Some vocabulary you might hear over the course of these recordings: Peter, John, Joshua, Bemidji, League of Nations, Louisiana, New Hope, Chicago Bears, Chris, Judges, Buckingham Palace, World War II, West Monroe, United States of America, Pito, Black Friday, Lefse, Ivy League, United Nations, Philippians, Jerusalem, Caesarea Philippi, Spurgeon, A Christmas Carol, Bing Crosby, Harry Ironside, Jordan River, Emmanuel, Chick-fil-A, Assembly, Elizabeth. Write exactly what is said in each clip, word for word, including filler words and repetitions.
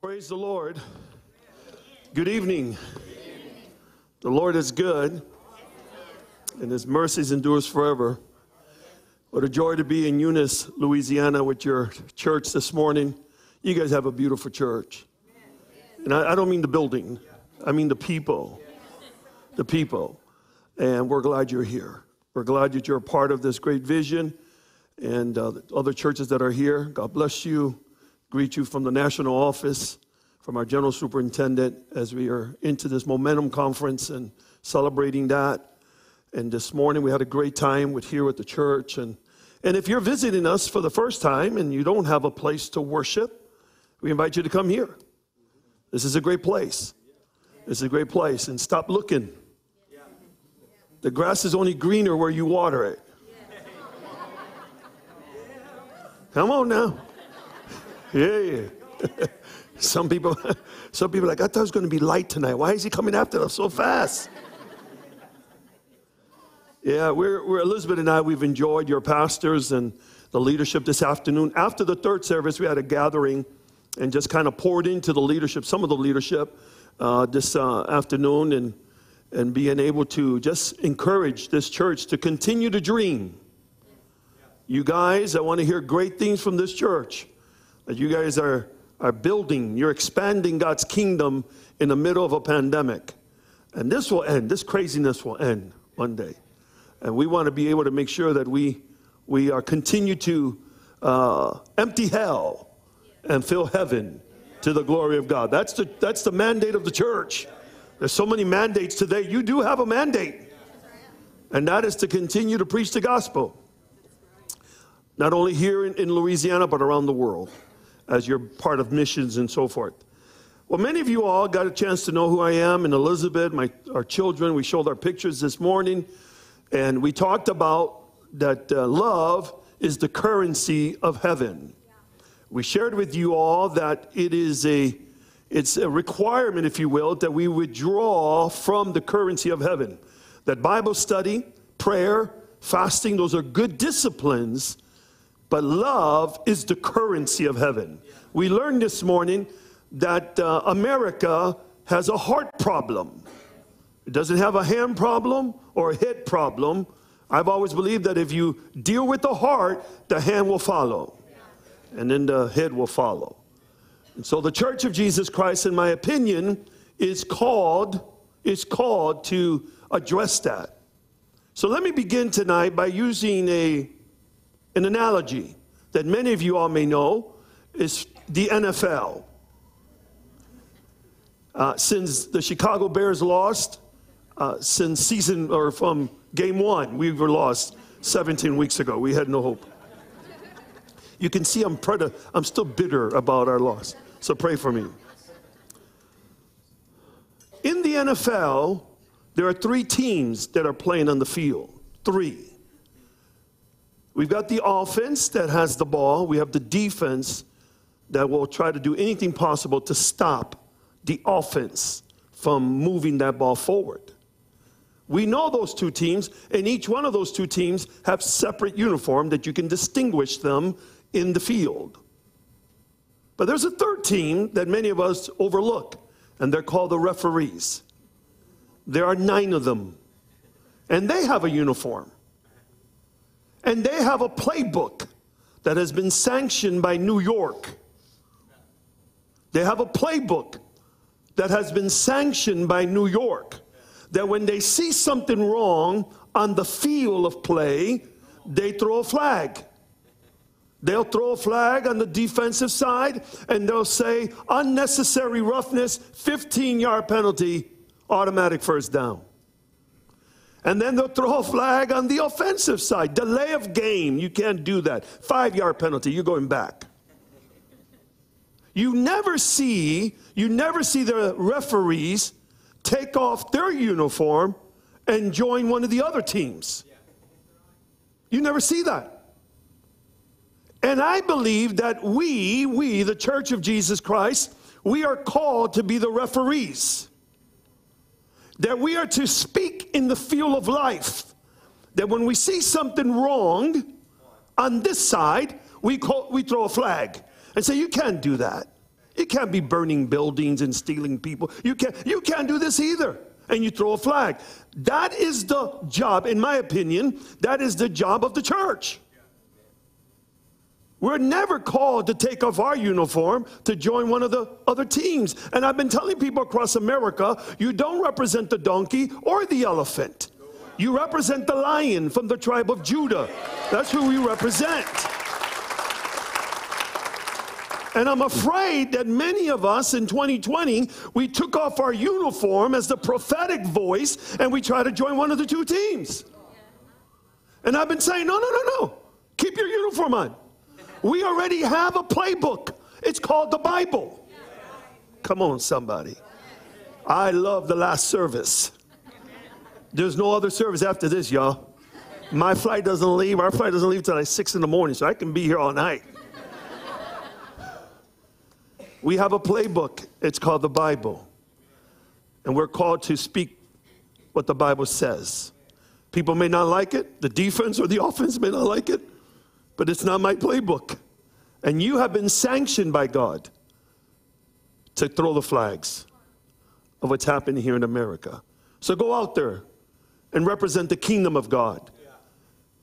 Praise the Lord. Good evening. The Lord is good, and his mercies endures forever. What a joy to be in Eunice, Louisiana with your church this morning. You guys have a beautiful church. And I, I don't mean the building. I mean the people. The people. And we're glad you're here. We're glad that you're a part of this great vision. And uh, the other churches that are here, God bless you. Greet you from the national office, from our general superintendent, as we are into this Momentum Conference and celebrating that. And this morning we had a great time with here with the church. And, and if you're visiting us for the first time and you don't have a place to worship, we invite you to come here. This is a great place. This is a great place. And stop looking. The grass is only greener where you water it. Come on now. Yeah, yeah. Some people, some people are like, I thought it was going to be light tonight. Why is he coming after us so fast? Yeah, we're, we're Elizabeth and I, we've enjoyed your pastors and the leadership this afternoon. After the third service, we had a gathering and just kind of poured into the leadership, some of the leadership uh, this uh, afternoon and, and being able to just encourage this church to continue to dream. You guys, I want to hear great things from this church. That you guys are, are building, you're expanding God's kingdom in the middle of a pandemic. And this will end, this craziness will end one day. And we want to be able to make sure that we we are continue to uh, empty hell and fill heaven to the glory of God. That's the that's the mandate of the church. There's so many mandates today. You do have a mandate. And that is to continue to preach the gospel. Not only here in, in Louisiana, but around the world, as you're part of missions and so forth. Well, many of you all got a chance to know who I am and Elizabeth, my, our children. We showed our pictures this morning, and we talked about that uh, love is the currency of heaven. We shared with you all that it is a, it's a requirement, if you will, that we withdraw from the currency of heaven. That Bible study, prayer, fasting, those are good disciplines, but love is the currency of heaven. We learned this morning that uh, America has a heart problem. It doesn't have a hand problem or a head problem. I've always believed that if you deal with the heart, the hand will follow. And then the head will follow. And so the Church of Jesus Christ, in my opinion, is called, is called to address that. So let me begin tonight by using a An analogy that many of you all may know is the N F L. Uh, since the Chicago Bears lost, uh, since season or from game one, we were lost seventeen weeks ago. We had no hope. You can see I'm, pred- I'm still bitter about our loss, so pray for me. In the N F L, there are three teams that are playing on the field. Three. We've got the offense that has the ball. We have the defense that will try to do anything possible to stop the offense from moving that ball forward. We know those two teams, and each one of those two teams have separate uniform that you can distinguish them in the field. But there's a third team that many of us overlook, and they're called the referees. There are nine of them, and they have a uniform. And they have a playbook that has been sanctioned by New York. They have a playbook that has been sanctioned by New York. That when they see something wrong on the field of play, they throw a flag. They'll throw a flag on the defensive side, and they'll say, unnecessary roughness, fifteen-yard penalty, automatic first down. And then they'll throw a flag on the offensive side. Delay of game. You can't do that. Five-yard penalty. You're going back. You never see, you never see the referees take off their uniform and join one of the other teams. You never see that. And I believe that we, we, the Church of Jesus Christ, we are called to be the referees. That we are to speak in the field of life. That when we see something wrong on this side, we call, we throw a flag and say, you can't do that. You can't be burning buildings and stealing people. You can't, you can't do this either. And you throw a flag. That is the job, in my opinion, that is the job of the church. We're never called to take off our uniform to join one of the other teams. And I've been telling people across America, you don't represent the donkey or the elephant. You represent the lion from the tribe of Judah. That's who we represent. And I'm afraid that many of us in twenty twenty, we took off our uniform as the prophetic voice and we try to join one of the two teams. And I've been saying, no, no, no, no. Keep your uniform on. We already have a playbook. It's called the Bible. Come on, somebody. I love the last service. There's no other service after this, y'all. My flight doesn't leave. Our flight doesn't leave till like six in the morning, so I can be here all night. We have a playbook. It's called the Bible. And we're called to speak what the Bible says. People may not like it. The defense or the offense may not like it. But it's not my playbook. And you have been sanctioned by God to throw the flags of what's happening here in America. So go out there and represent the kingdom of God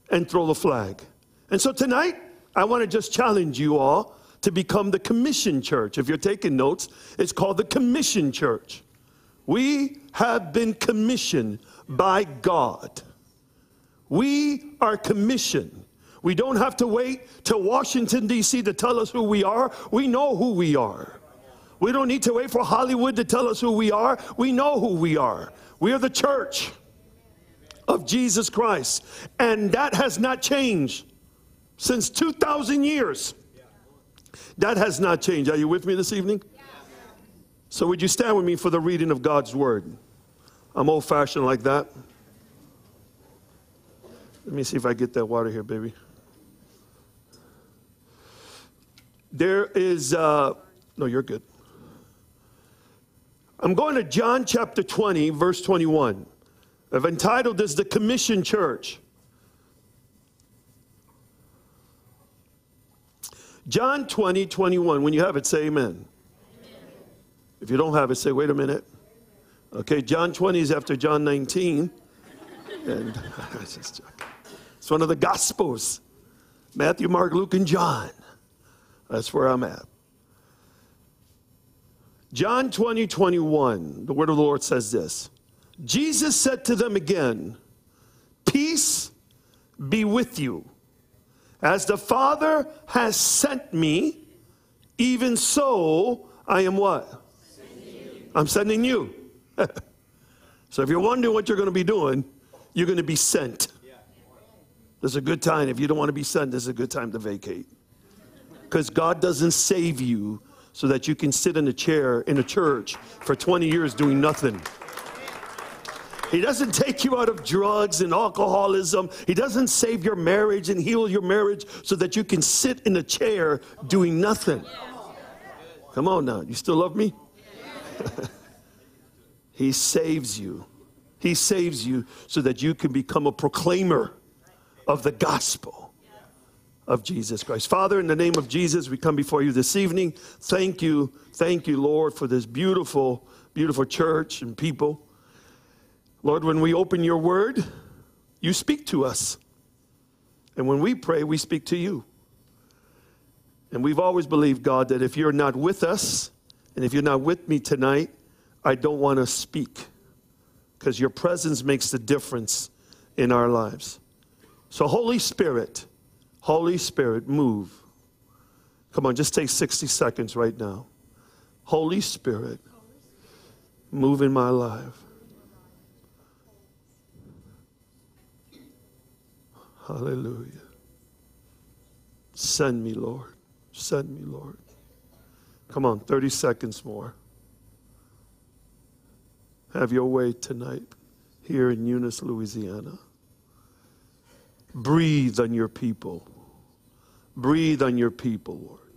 and throw the flag. And so tonight, I want to just challenge you all to become the commission church. If you're taking notes, it's called the commission church. We have been commissioned by God. We are commissioned. We don't have to wait till Washington, D C to tell us who we are. We know who we are. We don't need to wait for Hollywood to tell us who we are. We know who we are. We are the church of Jesus Christ. And that has not changed since two thousand years. That has not changed. Are you with me this evening? Yeah. So would you stand with me for the reading of God's word? I'm old-fashioned like that. Let me see if I get that water here, baby. There is, uh, no, you're good. I'm going to John chapter twenty, verse twenty-one. I've entitled this, The Commission Church. John twenty, twenty-one. When you have it, say amen. Amen. If you don't have it, say, wait a minute. Okay, John twenty is after John nineteen. And it's one of the Gospels. Matthew, Mark, Luke, and John. That's where I'm at. John twenty, twenty-one. The word of the Lord says this. Jesus said to them again, peace be with you. As the Father has sent me, even so I am what? Sending you. I'm sending you. So if you're wondering what you're going to be doing, you're going to be sent. This is a good time. If you don't want to be sent, this is a good time to vacate. Because God doesn't save you so that you can sit in a chair in a church for twenty years doing nothing. He doesn't take you out of drugs and alcoholism. He doesn't save your marriage and heal your marriage so that you can sit in a chair doing nothing. Come on now. You still love me? He saves you. He saves you so that you can become a proclaimer of the gospel of Jesus Christ. Father, in the name of Jesus, we come before you this evening. Thank you. Thank you, Lord, for this beautiful, beautiful church and people. Lord, when we open your word, you speak to us. And when we pray, we speak to you. And we've always believed, God, that if you're not with us, and if you're not with me tonight, I don't want to speak. Because your presence makes the difference in our lives. So Holy Spirit, Holy Spirit, move. Come on, just take sixty seconds right now. Holy Spirit, move in my life. Hallelujah. Send me, Lord. Send me, Lord. Come on, thirty seconds more. Have your way tonight here in Eunice, Louisiana. Breathe on your people. Breathe on your people, Lord.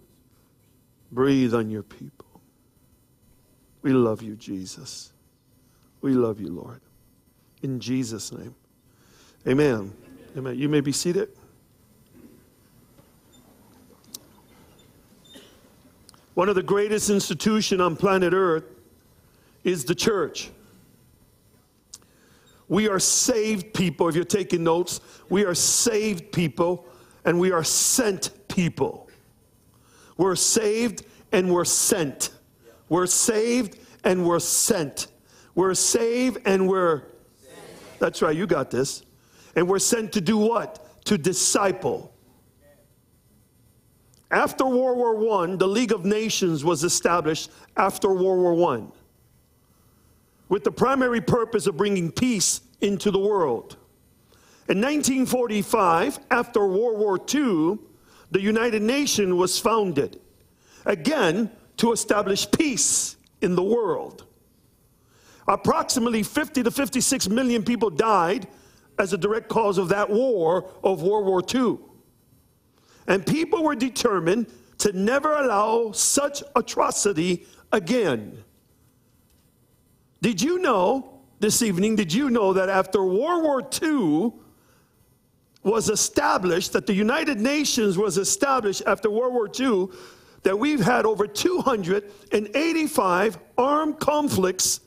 Breathe on your people. We love you, Jesus. We love you, Lord. In Jesus' name. Amen. Amen. You may be seated. One of the greatest institutions on planet Earth is the church. We are saved people. If you're taking notes, we are saved people and we are sent people. We're saved and we're sent. We're saved and we're sent. We're saved and we're sent. That's right, you got this. And we're sent to do what? To disciple. After World War One, the League of Nations was established after World War One, with the primary purpose of bringing peace into the world. In nineteen forty-five, after World War Two, the United Nations was founded, again to establish peace in the world. Approximately fifty to fifty-six million people died as a direct cause of that war, of World War Two. And people were determined to never allow such atrocity again. Did you know, this evening, did you know that after World War Two was established, that the United Nations was established after World War Two, that we've had over two hundred eighty-five armed conflicts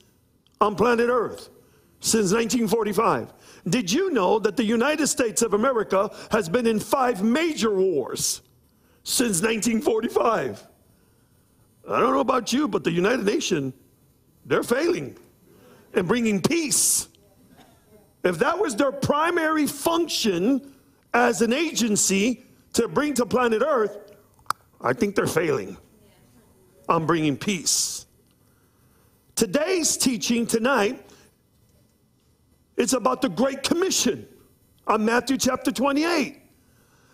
on planet Earth since nineteen forty-five? Did you know that the United States of America has been in five major wars since nineteen forty-five? I don't know about you, but the United Nations, they're failing in bringing peace. If that was their primary function as an agency to bring to planet Earth, I think they're failing on bringing peace. Today's teaching tonight, it's about the Great Commission on Matthew chapter twenty-eight.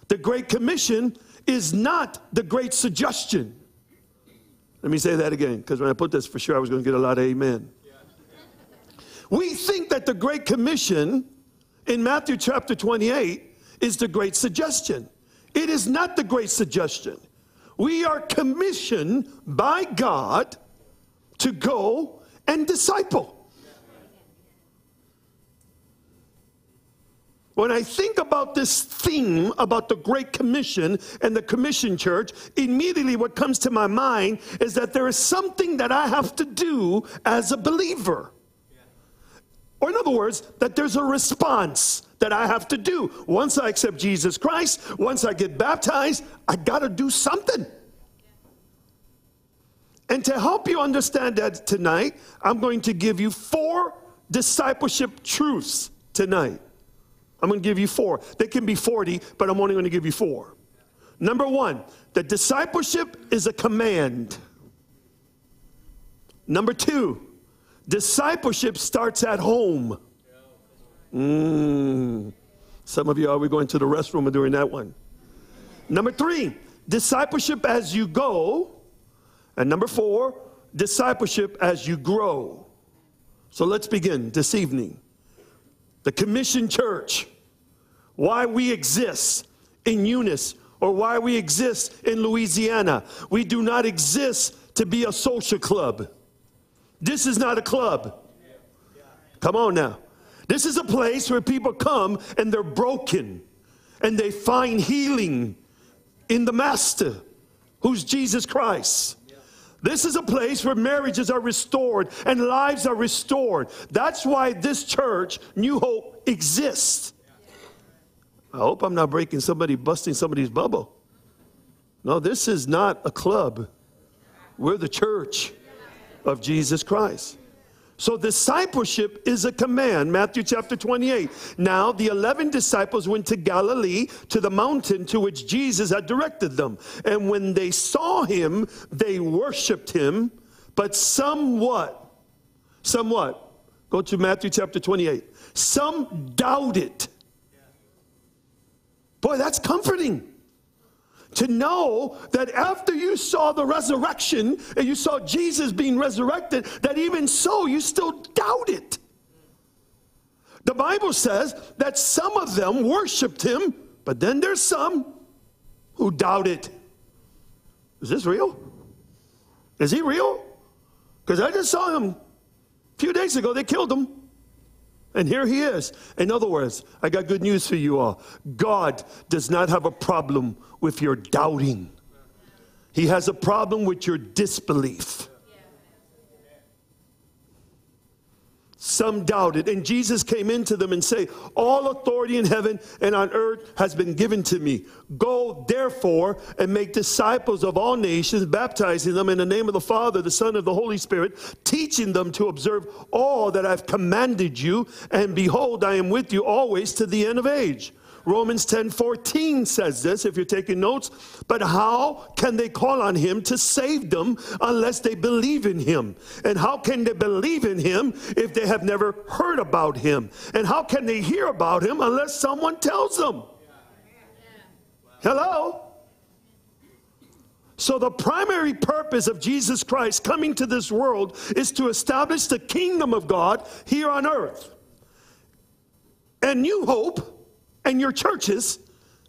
The Great Commission is not the Great Suggestion. Let me say that again, because when I put this, for sure I was going to get a lot of amen. Yeah. We think that the Great Commission in Matthew chapter twenty-eight is the Great Suggestion. It is not the Great Suggestion. We are commissioned by God to go and disciple. When I think about this theme about the Great Commission and the Commission Church, immediately what comes to my mind is that there is something that I have to do as a believer. Yeah. Or in other words, that there's a response that I have to do. Once I accept Jesus Christ, once I get baptized, I got to do something. Yeah. And to help you understand that tonight, I'm going to give you four discipleship truths tonight. I'm going to give you four. They can be forty, but I'm only going to give you four. Number one, that discipleship is a command. Number two, discipleship starts at home. Mm. Some of you are going to the restroom during that one. Number three, discipleship as you go. And number four, discipleship as you grow. So let's begin this evening. The Commission Church, why we exist in Eunice or why we exist in Louisiana. We do not exist to be a social club. This is not a club. Come on now. This is a place where people come and they're broken and they find healing in the Master, who's Jesus Christ. This is a place where marriages are restored and lives are restored. That's why this church, New Hope, exists. I hope I'm not breaking somebody, busting somebody's bubble. No, this is not a club. We're the church of Jesus Christ. So discipleship is a command. Matthew chapter twenty-eight. Now the eleven disciples went to Galilee, to the mountain to which Jesus had directed them. And when they saw him, they worshiped him. But somewhat, somewhat, go to Matthew chapter twenty-eight. Some doubted. Boy, that's comforting. To know that after you saw the resurrection and you saw Jesus being resurrected, that even so you still doubt it. The Bible says that some of them worshiped him, but then there's some who doubted. Is this real? Is he real? Because I just saw him a few days ago. They killed him. And here he is. In other words, I got good news for you all. God does not have a problem with your doubting. He has a problem with your disbelief. Some doubted, and Jesus came into them and said, all authority in heaven and on earth has been given to me. Go therefore and make disciples of all nations, baptizing them in the name of the Father, the Son, and the Holy Spirit, teaching them to observe all that I've commanded you, and behold, I am with you always to the end of age. Romans ten fourteen says this, if you're taking notes. But how can they call on him to save them unless they believe in him? And how can they believe in him if they have never heard about him? And how can they hear about him unless someone tells them? Hello? So the primary purpose of Jesus Christ coming to this world is to establish the kingdom of God here on earth. And New Hope and your churches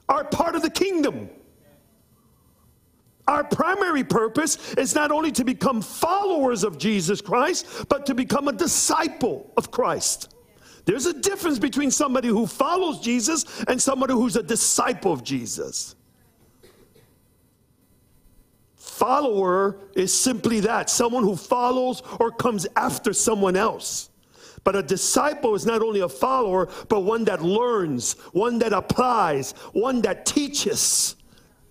are part of the kingdom. Our primary purpose is not only to become followers of Jesus Christ, but to become a disciple of Christ. There's a difference between somebody who follows Jesus and somebody who's a disciple of Jesus. Follower is simply that, someone who follows or comes after someone else. But a disciple is not only a follower, but one that learns, one that applies, one that teaches.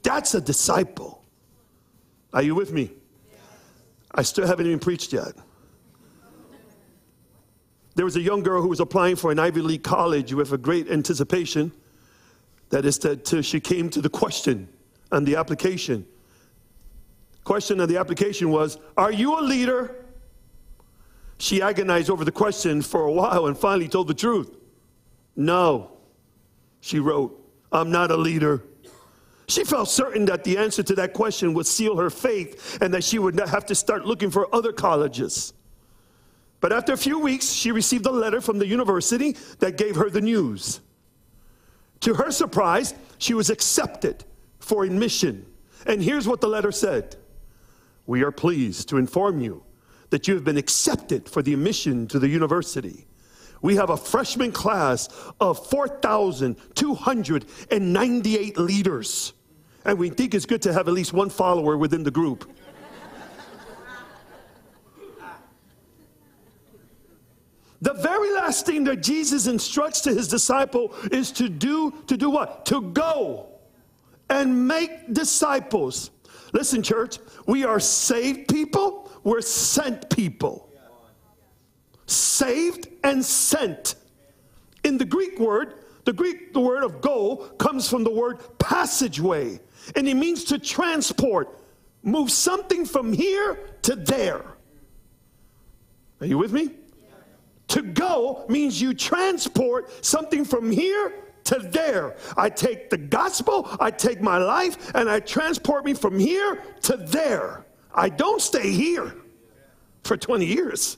That's a disciple. Are you with me? I still haven't even preached yet. There was a young girl who was applying for an Ivy League college with a great anticipation. That is, that she came to the question on the application. Question on the application was, are you a leader? She agonized over the question for a while and finally told the truth. No, she wrote, I'm not a leader. She felt certain that the answer to that question would seal her faith and that she would not have to start looking for other colleges. But after a few weeks, she received a letter from the university that gave her the news. To her surprise, she was accepted for admission. And here's what the letter said. We are pleased to inform you that you have been accepted for the admission to the university. We have a freshman class of four thousand two hundred ninety-eight leaders. And we think it's good to have at least one follower within the group. The very last thing that Jesus instructs to his disciple is to do, to do what? To go and make disciples. Listen, church, we are saved people. We're sent people. Saved and sent. In the Greek word, the Greek the word of go comes from the word passageway. And it means to transport. Move something from here to there. Are you with me? To go means you transport something from here to there. I take the gospel, I take my life, and I transport me from here to there. I don't stay here for twenty years.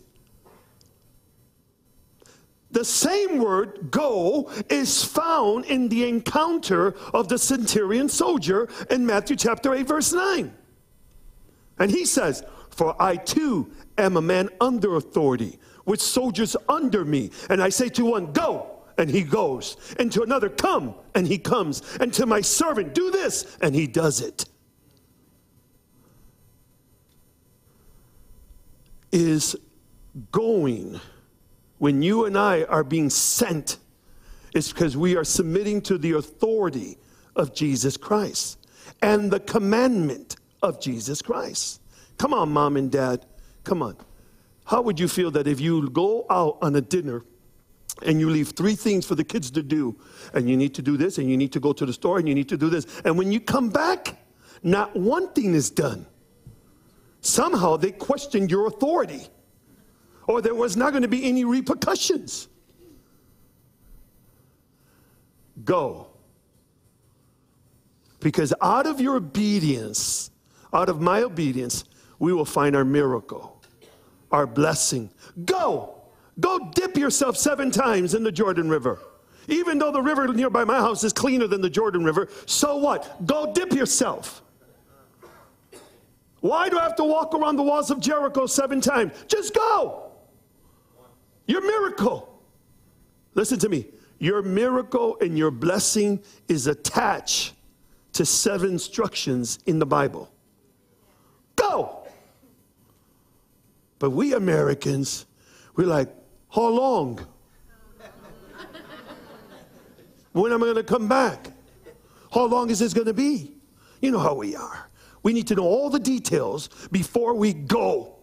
The same word, go, is found in the encounter of the centurion soldier in Matthew chapter eight, verse nine. And he says, for I too am a man under authority, with soldiers under me. And I say to one, go, and he goes. And to another, come, and he comes. And to my servant, do this, and he does it. Is going. When you and I are being sent, it's because we are submitting to the authority of Jesus Christ and the commandment of Jesus Christ. Come on, mom and dad, come on. How would you feel that if you go out on a dinner and you leave three things for the kids to do, and you need to do this, and you need to go to the store, and you need to do this, and when you come back, not one thing is done? Somehow they questioned your authority, or there was not going to be any repercussions. Go. Because out of your obedience, out of my obedience, we will find our miracle, our blessing. Go. Go dip yourself seven times in the Jordan River. Even though the river nearby my house is cleaner than the Jordan River, so what? Go dip yourself. Why do I have to walk around the walls of Jericho seven times? Just go. Your miracle. Listen to me. Your miracle and your blessing is attached to seven instructions in the Bible. But we Americans, we're like, how long? When am I going to come back? How long is this going to be? You know how we are. We need to know all the details before we go.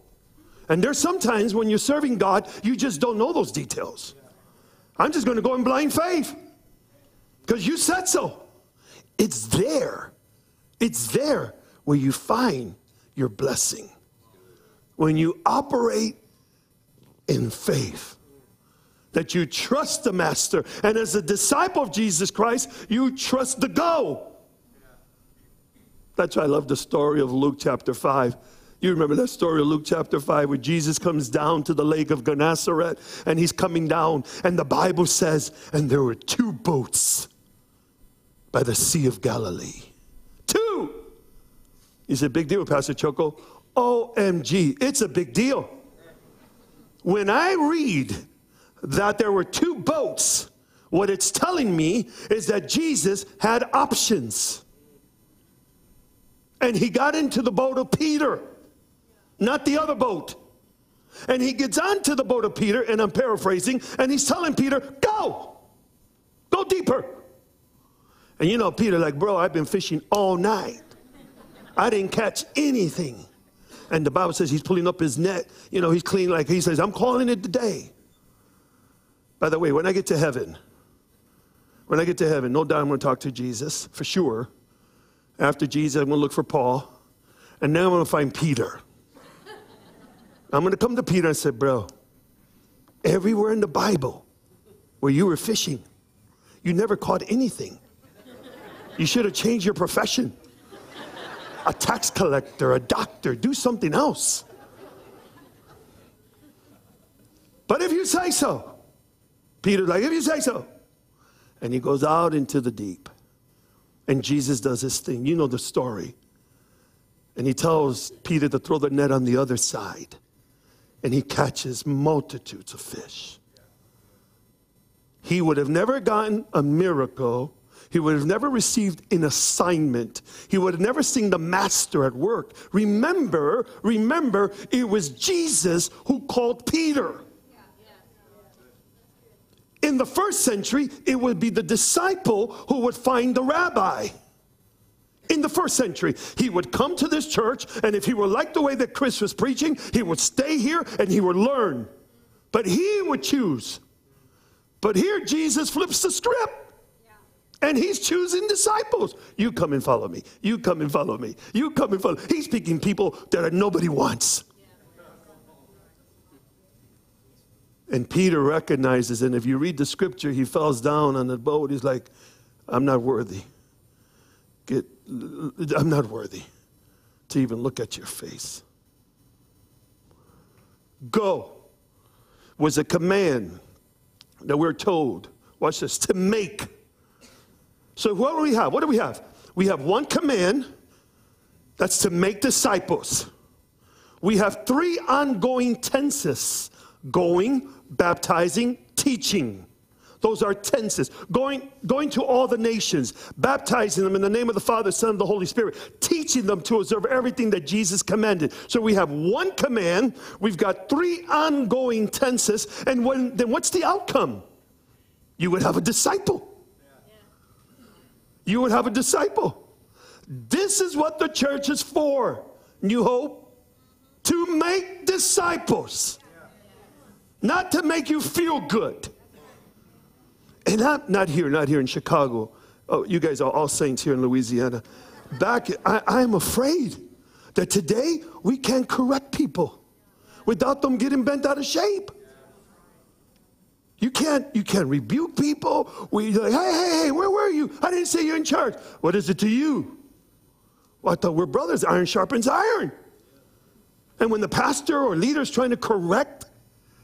And there's sometimes when you're serving God, you just don't know those details. I'm just going to go in blind faith because you said so. It's there. It's there where you find your blessing. When you operate in faith, that you trust the master. And as a disciple of Jesus Christ, you trust the go. That's why I love the story of Luke chapter five. You remember that story of Luke chapter five where Jesus comes down to the Lake of Gennesaret and he's coming down. And the Bible says, and there were two boats by the Sea of Galilee. Two! Is it a big deal, Pastor Choco? O M G, it's a big deal. When I read that there were two boats, what it's telling me is that Jesus had options. And he got into the boat of Peter, not the other boat. And he gets onto the boat of Peter, and I'm paraphrasing, and he's telling Peter, go, go deeper. And you know, Peter like, bro, I've been fishing all night. I didn't catch anything. And the Bible says he's pulling up his net. You know, he's clean like he says, I'm calling it today. By the way, when I get to heaven, when I get to heaven, no doubt I'm going to talk to Jesus, for sure. After Jesus, I'm going to look for Paul. And now I'm going to find Peter. I'm going to come to Peter and say, bro, everywhere in the Bible where you were fishing, you never caught anything. You should have changed your profession. A tax collector, a doctor, do something else. But if you say so, Peter's like, if you say so. And he goes out into the deep. And Jesus does his thing. You know the story. And he tells Peter to throw the net on the other side. And he catches multitudes of fish. He would have never gotten a miracle. He would have never received an assignment. He would have never seen the master at work. Remember, remember, it was Jesus who called Peter. In the first century, it would be the disciple who would find the rabbi. In the first century, he would come to this church, and if he were like the way that Chris was preaching, he would stay here and he would learn. But he would choose. But here Jesus flips the script, and he's choosing disciples. You come and follow me. You come and follow me. You come and follow. He's picking people that nobody wants. And Peter recognizes, and if you read the scripture, he falls down on the boat. He's like, I'm not worthy. Get, I'm not worthy to even look at your face. Go was a command that we're told, watch this, to make. So what do we have? What do we have? We have one command, that's to make disciples. We have three ongoing tenses. Going, baptizing, teaching. Those are tenses. Going, going to all the nations, baptizing them in the name of the Father, Son, and the Holy Spirit, teaching them to observe everything that Jesus commanded. So we have one command, we've got three ongoing tenses, and when, then what's the outcome? You would have a disciple. You would have a disciple. This is what the church is for, New Hope, to make disciples. Not to make you feel good. And not, not here, not here in Chicago. Oh, you guys are all saints here in Louisiana. Back, I, I'm afraid that today we can't correct people without them getting bent out of shape. You can't, you can't rebuke people. We like, hey, hey, hey, where were you? I didn't say you're in church. What is it to you? Well, I thought we're brothers. Iron sharpens iron. And when the pastor or leader is trying to correct,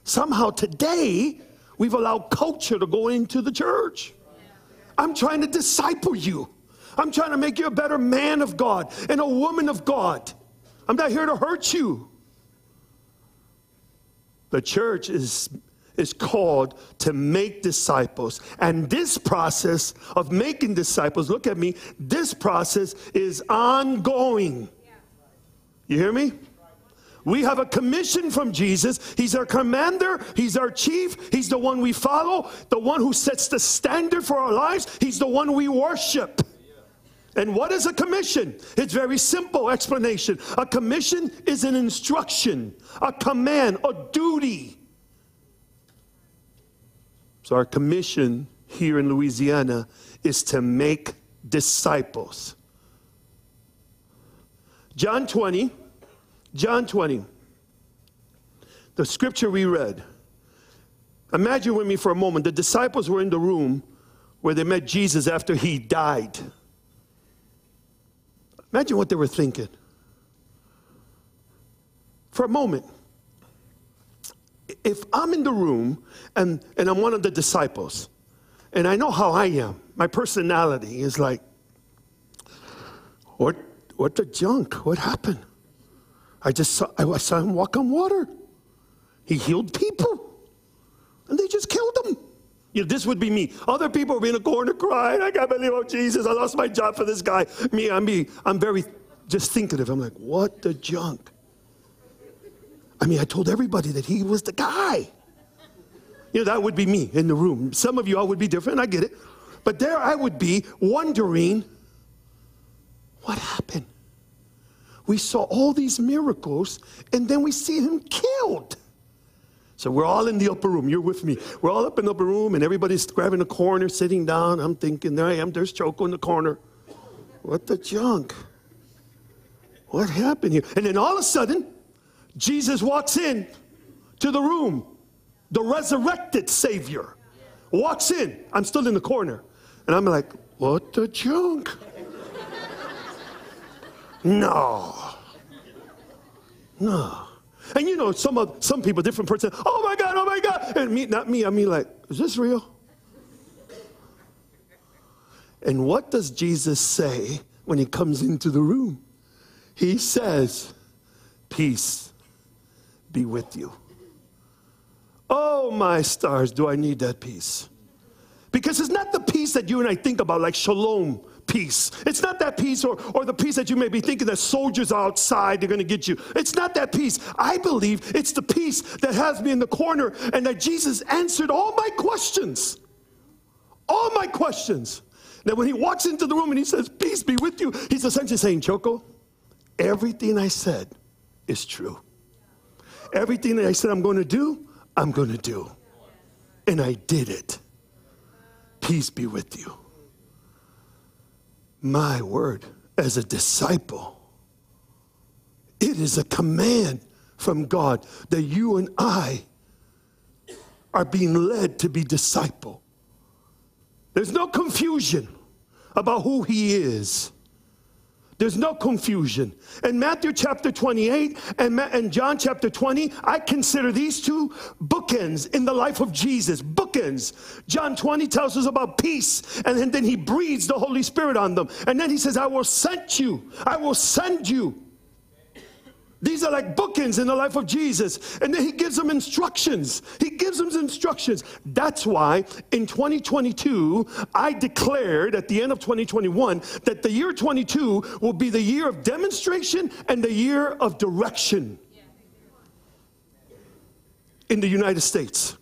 somehow today, we've allowed culture to go into the church. I'm trying to disciple you. I'm trying to make you a better man of God and a woman of God. I'm not here to hurt you. The church is, is called to make disciples. And this process of making disciples, look at me, this process is ongoing. You hear me? We have a commission from Jesus. He's our commander. He's our chief. He's the one we follow, the one who sets the standard for our lives. He's the one we worship. And what is a commission? It's very simple explanation. A commission is an instruction, a command, a duty. So our commission here in Louisiana is to make disciples. John twenty, John twenty, the scripture we read. Imagine with me for a moment, the disciples were in the room where they met Jesus after he died. Imagine what they were thinking. For a moment, if I'm in the room and, and I'm one of the disciples, and I know how I am, my personality is like, what, what the junk, what happened? I just saw, I saw him walk on water. He healed people, and they just killed him. You know, this would be me. Other people would be in a corner crying, I can't believe, oh Jesus, I lost my job for this guy. Me, I'm me, I'm very just thinkative. I'm like, what the junk? I mean, I told everybody that he was the guy. You know, that would be me in the room. Some of you all would be different, I get it. But there I would be wondering, what happened? We saw all these miracles, and then we see him killed. So we're all in the upper room. You're with me. We're all up in the upper room, and everybody's grabbing a corner, sitting down. I'm thinking, there I am. There's Choco in the corner. What the junk? What happened here? And then all of a sudden, Jesus walks in to the room. The resurrected Savior walks in. I'm still in the corner. And I'm like, what the junk? No. No. And you know, some of, some people, different person, oh my God, oh my God. And me, not me, I mean like, is this real? And what does Jesus say when he comes into the room? He says, peace be with you. Oh my stars, do I need that peace? Because it's not the peace that you and I think about, like shalom peace. It's not that peace or, or the peace that you may be thinking that soldiers are outside, they're going to get you. It's not that peace. I believe it's the peace that has me in the corner and that Jesus answered all my questions. All my questions. Now when he walks into the room and he says, peace be with you, he's essentially saying, Choco, everything I said is true. Everything that I said I'm going to do, I'm going to do. And I did it. Peace be with you. My word, as a disciple, it is a command from God that you and I are being led to be disciple. There's no confusion about who he is. There's no confusion. In Matthew chapter twenty-eight and, Ma and John chapter twenty, I consider these two bookends in the life of Jesus. Bookends. John twenty tells us about peace, and then he breathes the Holy Spirit on them. And then he says, I will send you. I will send you. These are like bookends in the life of Jesus. And then he gives them instructions. He gives them instructions. That's why in twenty twenty-two, I declared at the end of twenty twenty-one that the year twenty-two will be the year of demonstration and the year of direction in the United States.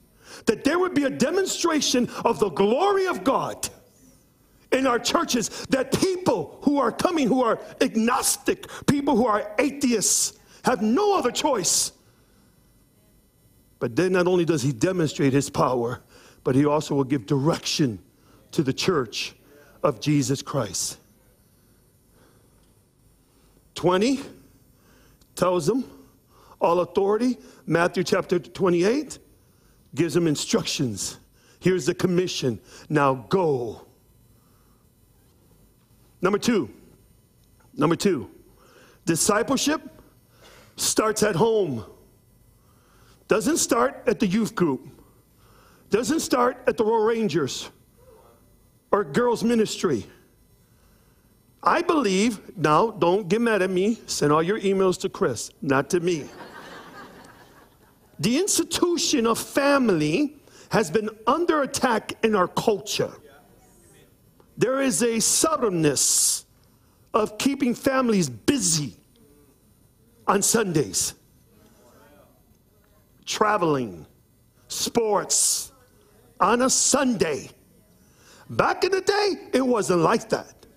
That there would be a demonstration of the glory of God in our churches, that people who are coming, who are agnostic, people who are atheists, have no other choice. But then not only does he demonstrate his power, but he also will give direction to the church of Jesus Christ. twenty tells them all authority. Matthew chapter twenty-eight gives them instructions. Here's the commission. Now go. Number two. Number two. Discipleship starts at home. Doesn't start at the youth group. Doesn't start at the Royal Rangers or girls ministry. I believe, now don't get mad at me, send all your emails to Chris, not to me. The institution of family has been under attack in our culture. There is a stubbornness of keeping families busy on Sundays. traveling, sports, on a Sunday. Back in the day, it wasn't like that.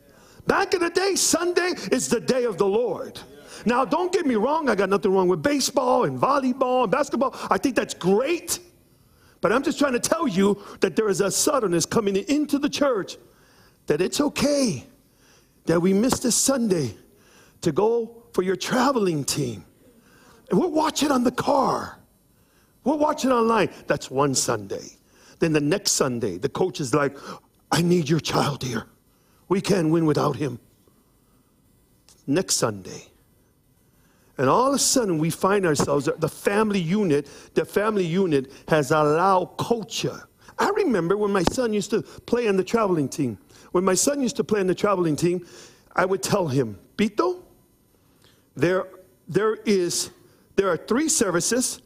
Back in the day, Sunday is the day of the Lord. Now, don't get me wrong. I got nothing wrong with baseball and volleyball and basketball. I think that's great. But I'm just trying to tell you that there is a suddenness coming into the church that it's okay that we miss this Sunday to go for your traveling team. And we'll watch it on the car. We'll watch it online. That's one Sunday. Then the next Sunday, the coach is like, I need your child here. We can't win without him. Next Sunday. And all of a sudden, we find ourselves, the family unit, the family unit has allowed culture. I remember when my son used to play on the traveling team. When my son used to play on the traveling team, I would tell him, Pito, there, there is, there are three services,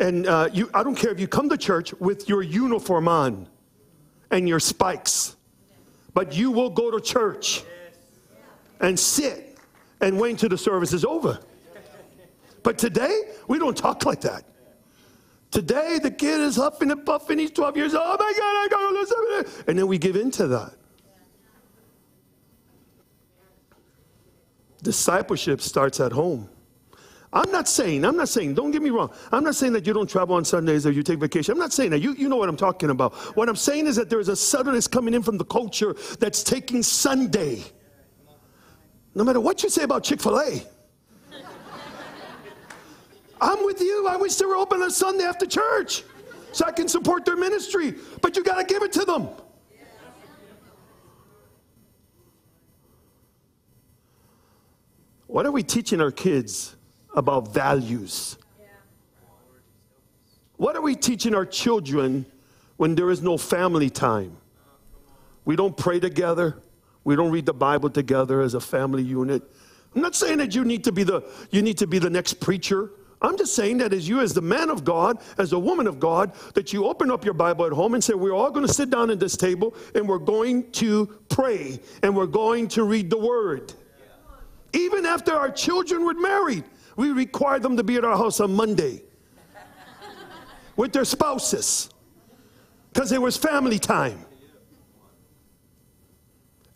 and uh, you, I don't care if you come to church with your uniform on and your spikes, but you will go to church and sit and wait until the service is over. But today, we don't talk like that. Today, the kid is huffing and puffing. He's twelve years old. Oh, my God, I got to listen to it. And then we give in to that. Discipleship starts at home. I'm not saying, I'm not saying, don't get me wrong. I'm not saying that you don't travel on Sundays or you take vacation. I'm not saying that. You, you know what I'm talking about. What I'm saying is that there is a suddenness coming in from the culture that's taking Sunday. No matter what you say about Chick-fil-A. I'm with you. I wish they were open on Sunday after church so I can support their ministry. But you got to give it to them. What are we teaching our kids about values? What are we teaching our children when there is no family time? We don't pray together. We don't read the Bible together as a family unit. I'm not saying that you need to be the, you need to be the next preacher. I'm just saying that as you, as the man of God, as a woman of God, that you open up your Bible at home and say, we're all going to sit down at this table and we're going to pray and we're going to read the Word. Yeah. Even after our children were married, we require them to be at our house on Monday with their spouses because it was family time.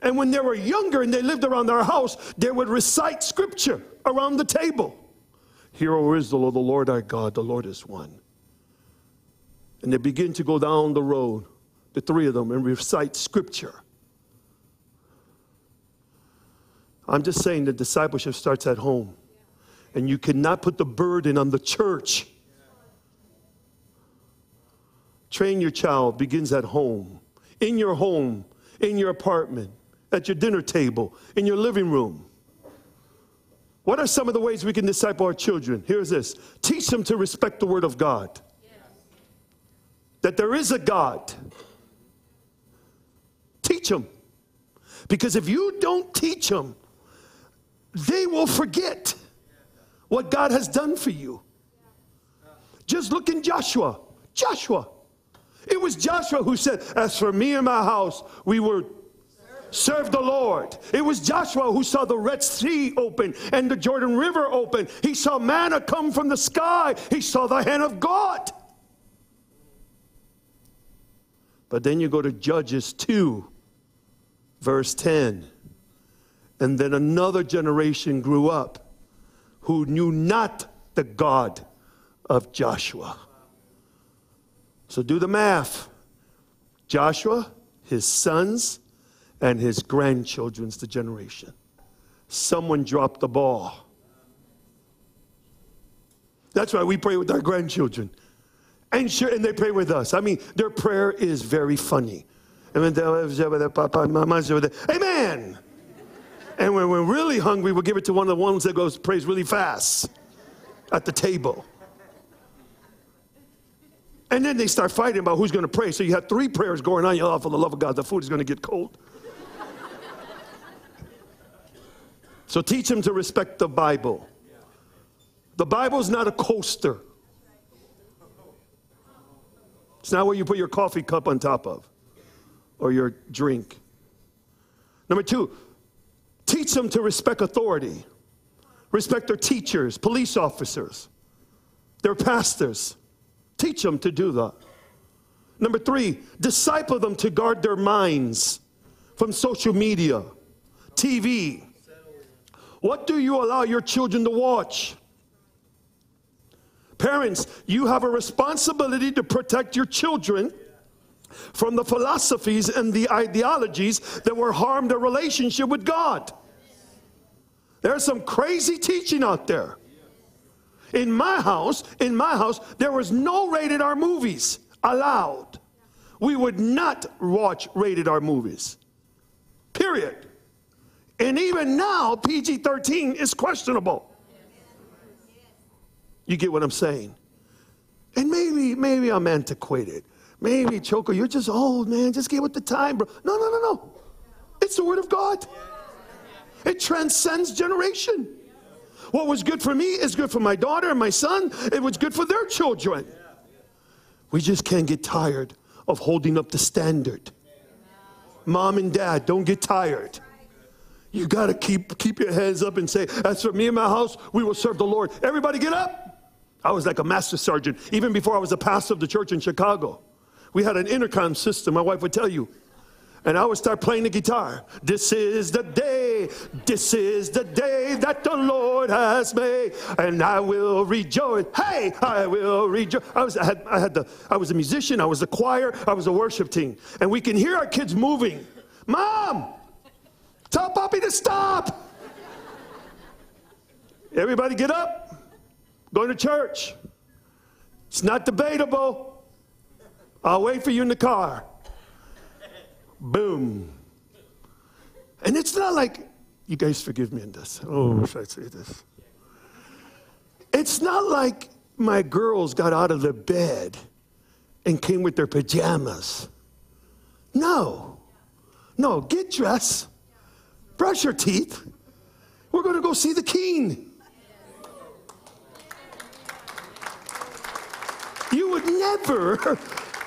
And when they were younger and they lived around our house, they would recite scripture around the table. Hear, O Israel, the Lord our God, the Lord is one. And they begin to go down the road, the three of them, and recite scripture. I'm just saying that discipleship starts at home. And you cannot put the burden on the church. Train your child begins at home, in your home, in your apartment, at your dinner table, in your living room. What are some of the ways we can disciple our children? Here's this. Teach them to respect the Word of God. Yes. That there is a God. Teach them. Because if you don't teach them, they will forget what God has done for you. Just look in Joshua. Joshua. It was Joshua who said, as for me and my house, we were serve the Lord. It was Joshua who saw the Red Sea open and the Jordan River open. He saw manna come from the sky. He saw the hand of God. But then you go to Judges two, verse ten. And then another generation grew up who knew not the God of Joshua. So do the math. Joshua, his sons, and his grandchildren's the generation. Someone dropped the ball. That's why we pray with our grandchildren. And sure, and they pray with us. I mean, their prayer is very funny. Amen. And when we're really hungry, we'll give it to one of the ones that goes, prays really fast at the table. And then they start fighting about who's going to pray. So you have three prayers going on. You're, oh, for the love of God, the food is going to get cold. So teach them to respect the Bible. The Bible is not a coaster. It's not where you put your coffee cup on top of or your drink. Number two, teach them to respect authority. Respect their teachers, police officers, their pastors, Teach them to do that. Number three, disciple them to guard their minds from social media, T V. What do you allow your children to watch? Parents, you have a responsibility to protect your children from the philosophies and the ideologies that will harm their relationship with God. There's some crazy teaching out there. In my house, in my house, there was no rated R movies allowed. We would not watch rated R movies. Period. And even now, P G thirteen is questionable. You get what I'm saying? And maybe, maybe I'm antiquated. Maybe, Choco, you're just old, man. Just get with the time, bro. No, no, no, no. It's the Word of God. It transcends generation. What was good for me is good for my daughter and my son. It was good for their children. We just can't get tired of holding up the standard. Mom and dad, don't get tired. You got to keep, keep your heads up and say, as for me and my house, we will serve the Lord. Everybody get up. I was like a master sergeant, even before I was a pastor of the church in Chicago. We had an intercom system, my wife would tell you. And I would start playing the guitar. This is the day, this is the day that the Lord has made, and I will rejoice. Hey, I will rejoice. I was, I had, I had the, I was a musician, I was the choir, I was a worship team. And we can hear our kids moving. Mom, tell Papi to stop. Everybody get up. Going to church. It's not debatable. I'll wait for you in the car. Boom. And it's not like, you guys forgive me in this. Oh, if I say this. It's not like my girls got out of the bed and came with their pajamas. No. No, get dressed. Brush your teeth. We're going to go see the king. You would never,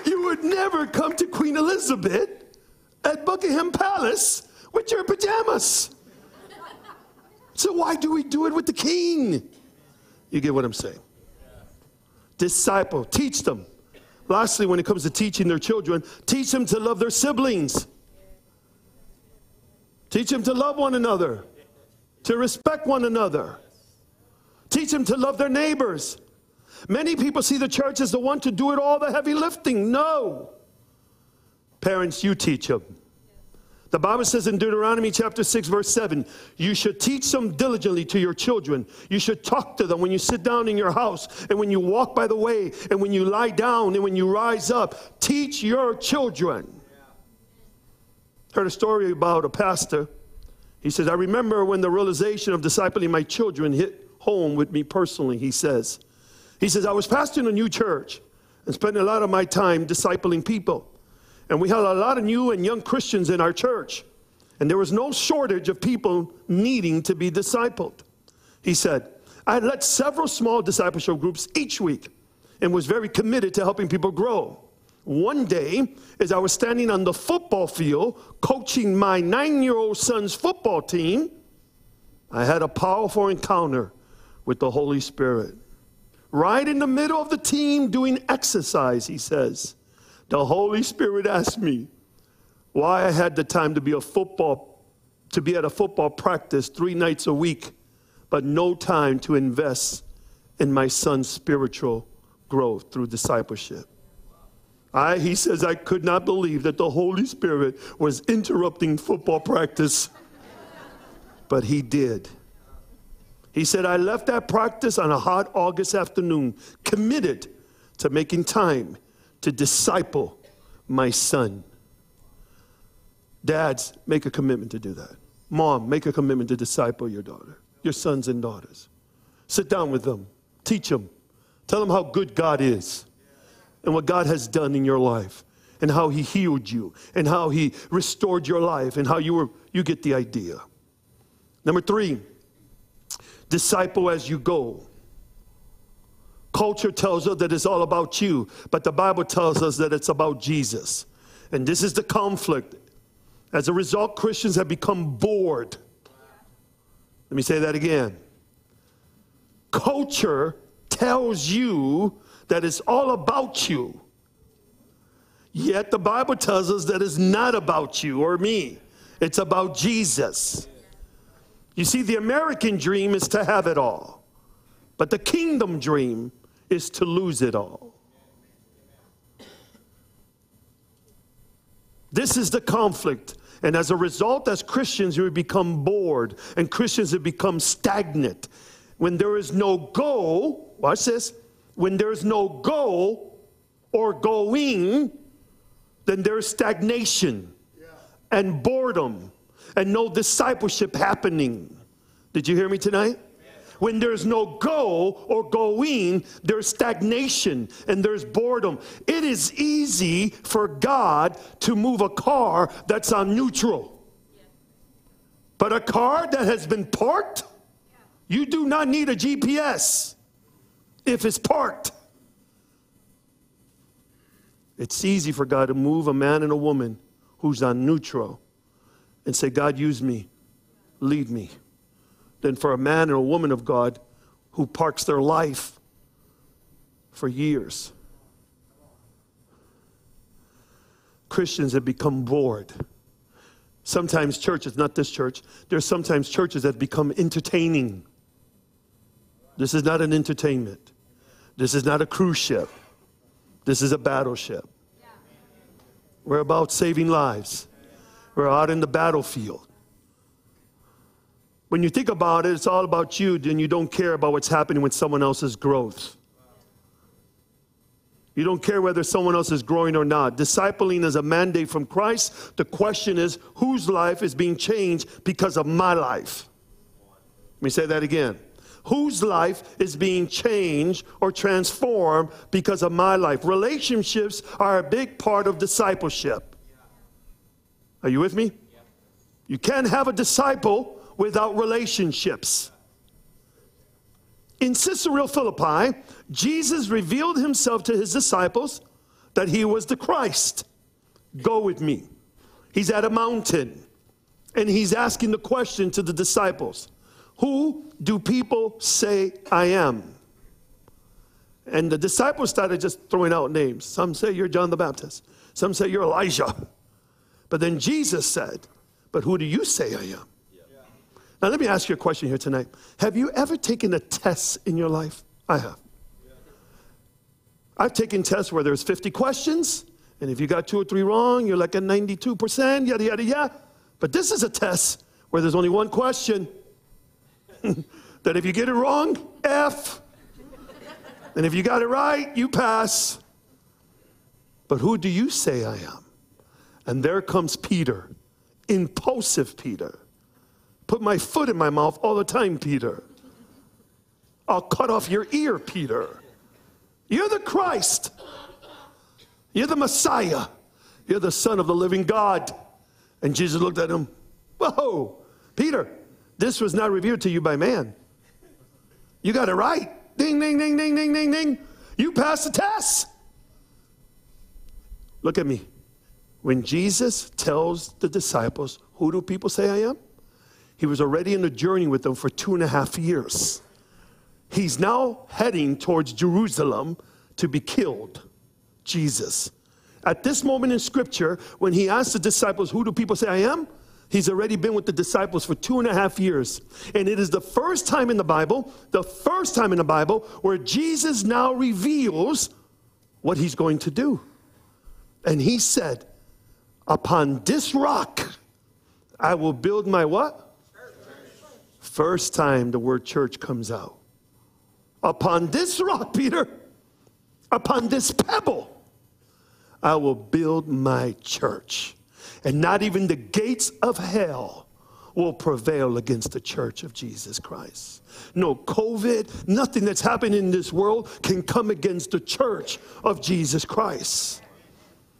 you would never come to Queen Elizabeth at Buckingham Palace with your pajamas. So why do we do it with the king? You get what I'm saying? Disciple, teach them. Lastly, when it comes to teaching their children, teach them to love their siblings. Teach them to love one another, to respect one another. Teach them to love their neighbors. Many people see the church as the one to do it all, the heavy lifting. No. Parents, you teach them. The Bible says in Deuteronomy chapter six, verse seven, you should teach them diligently to your children. You should talk to them when you sit down in your house and when you walk by the way and when you lie down and when you rise up. Teach your children. Heard a story about a pastor. He says, I remember when the realization of discipling my children hit home with me personally, he says. He says, I was pastoring a new church and spending a lot of my time discipling people. And we had a lot of new and young Christians in our church. And there was no shortage of people needing to be discipled. He said, I led several small discipleship groups each week and was very committed to helping people grow. One day, as I was standing on the football field coaching my nine-year-old son's football team, I had a powerful encounter with the Holy Spirit. Right in the middle of the team doing exercise, he says, the Holy Spirit asked me why I had the time to be a football, to be at a football practice three nights a week, but no time to invest in my son's spiritual growth through discipleship. I, he says, I could not believe that the Holy Spirit was interrupting football practice, but he did. He said, I left that practice on a hot August afternoon, committed to making time to disciple my son. Dads, make a commitment to do that. Mom, make a commitment to disciple your daughter, your sons and daughters. Sit down with them. Teach them. Tell them how good God is and what God has done in your life and how he healed you and how he restored your life and how you were, you get the idea. Number three. Disciple as you go. Culture tells us that it's all about you, but the Bible tells us that it's about Jesus. And this is the conflict. As a result, Christians have become bored. Let me say that again. Culture tells you that it's all about you. Yet the Bible tells us that it's not about you or me. It's about Jesus. You see, the American dream is to have it all. But the kingdom dream is to lose it all. This is the conflict. And as a result, as Christians, we become bored. And Christians have become stagnant. When there is no goal, watch this. When there is no goal or going, then there is stagnation and boredom and no discipleship happening. Did you hear me tonight? When there's no goal or going, there's stagnation and there's boredom. It is easy for God to move a car that's on neutral. Yeah. But a car that has been parked, yeah. You do not need a G P S if it's parked. It's easy for God to move a man and a woman who's on neutral and say, God, use me, lead me. Than for a man or a woman of God who parks their life for years. Christians have become bored. Sometimes churches, not this church, there's sometimes churches that become entertaining. This is not an entertainment. This is not a cruise ship. This is a battleship. We're about saving lives. We're out in the battlefield. When you think about it, it's all about you, then you don't care about what's happening with someone else's growth. You don't care whether someone else is growing or not. Discipling is a mandate from Christ. The question is, whose life is being changed because of my life? Let me say that again. Whose life is being changed or transformed because of my life? Relationships are a big part of discipleship. Are you with me? You can't have a disciple without relationships. In Caesarea Philippi, Jesus revealed himself to his disciples that he was the Christ. Go with me. He's at a mountain, and he's asking the question to the disciples, who do people say I am? And the disciples started just throwing out names. Some say you're John the Baptist. Some say you're Elijah. But then Jesus said, but who do you say I am? Now, let me ask you a question here tonight. Have you ever taken a test in your life? I have. I've taken tests where there's fifty questions, and if you got two or three wrong, you're like a ninety-two percent, yada, yada, yada. But this is a test where there's only one question that if you get it wrong, F. And if you got it right, you pass. But who do you say I am? And there comes Peter, impulsive Peter. Put my foot in my mouth all the time, Peter. I'll cut off your ear, Peter. You're the Christ. You're the Messiah. You're the Son of the living God. And Jesus looked at him. Whoa, Peter, this was not revealed to you by man. You got it right. Ding, ding, ding, ding, ding, ding, ding. You passed the test. Look at me. When Jesus tells the disciples, who do people say I am? He was already in the journey with them for two and a half years. He's now heading towards Jerusalem to be killed, Jesus. At this moment in Scripture, when he asked the disciples, who do people say I am? He's already been with the disciples for two and a half years. And it is the first time in the Bible, the first time in the Bible, where Jesus now reveals what he's going to do. And he said, upon this rock, I will build my what? First time the word church comes out. Upon this rock, Peter, upon this pebble, I will build my church. And not even the gates of hell will prevail against the church of Jesus Christ. No COVID, nothing that's happened in this world can come against the church of Jesus Christ.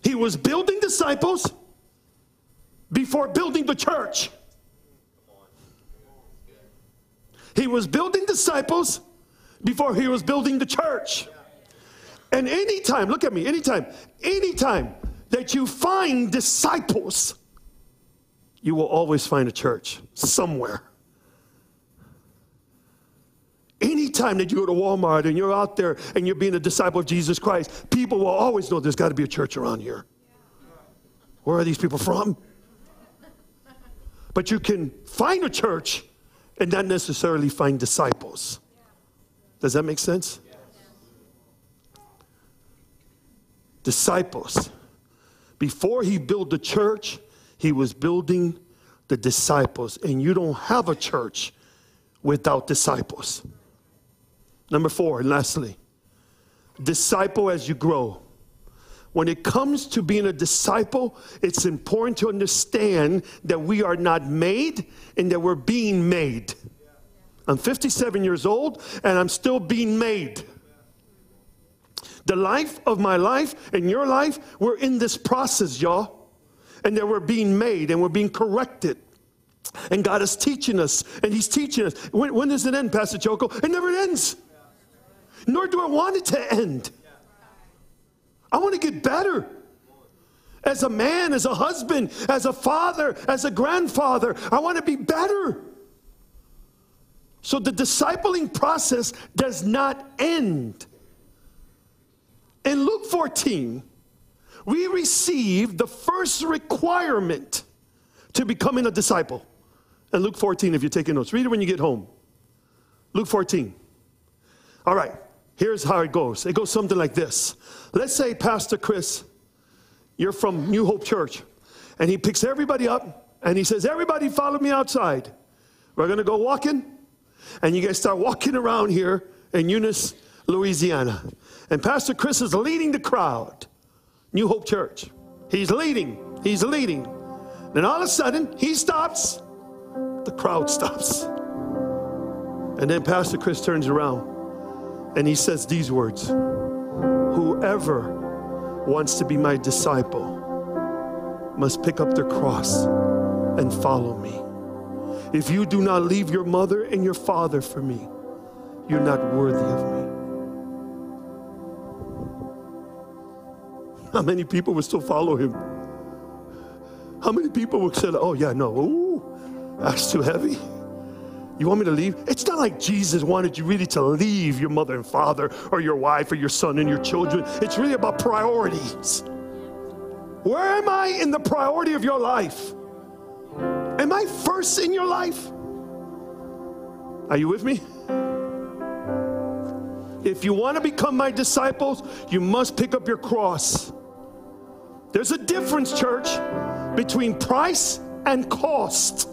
He was building disciples before building the church. He was building disciples before he was building the church. And anytime, look at me, anytime, anytime that you find disciples, you will always find a church somewhere. Anytime that you go to Walmart and you're out there and you're being a disciple of Jesus Christ, people will always know there's got to be a church around here. Where are these people from? But you can find a church and not necessarily find disciples. Does that make sense? Yes. Disciples. Before he built the church, he was building the disciples. And you don't have a church without disciples. Number four, and lastly, disciple as you grow. When it comes to being a disciple, it's important to understand that we are not made and that we're being made. I'm fifty-seven years old and I'm still being made. The life of my life and your life, we're in this process, y'all. And that we're being made and we're being corrected. And God is teaching us, and he's teaching us. When, when does it end, Pastor Choco? It never ends. Nor do I want it to end. I want to get better as a man, as a husband, as a father, as a grandfather. I want to be better. So the discipling process does not end. In Luke fourteen, we receive the first requirement to becoming a disciple. In Luke fourteen, if you're taking notes, read it when you get home. Luke fourteen. All right. Here's how it goes. It goes something like this. Let's say, Pastor Chris, you're from New Hope Church, and he picks everybody up, and he says, everybody follow me outside. We're going to go walking, and you guys start walking around here in Eunice, Louisiana. And Pastor Chris is leading the crowd, New Hope Church. He's leading. He's leading. Then all of a sudden, he stops. The crowd stops. And then Pastor Chris turns around. And he says these words, whoever wants to be my disciple must pick up their cross and follow me. If you do not leave your mother and your father for me, you're not worthy of me. How many people would still follow him? How many people would say, oh yeah, no, ooh, that's too heavy. You want me to leave? It's not like Jesus wanted you really to leave your mother and father or your wife or your son and your children. It's really about priorities. Where am I in the priority of your life? Am I first in your life? Are you with me? If you want to become my disciples, you must pick up your cross. There's a difference, church, between price and cost.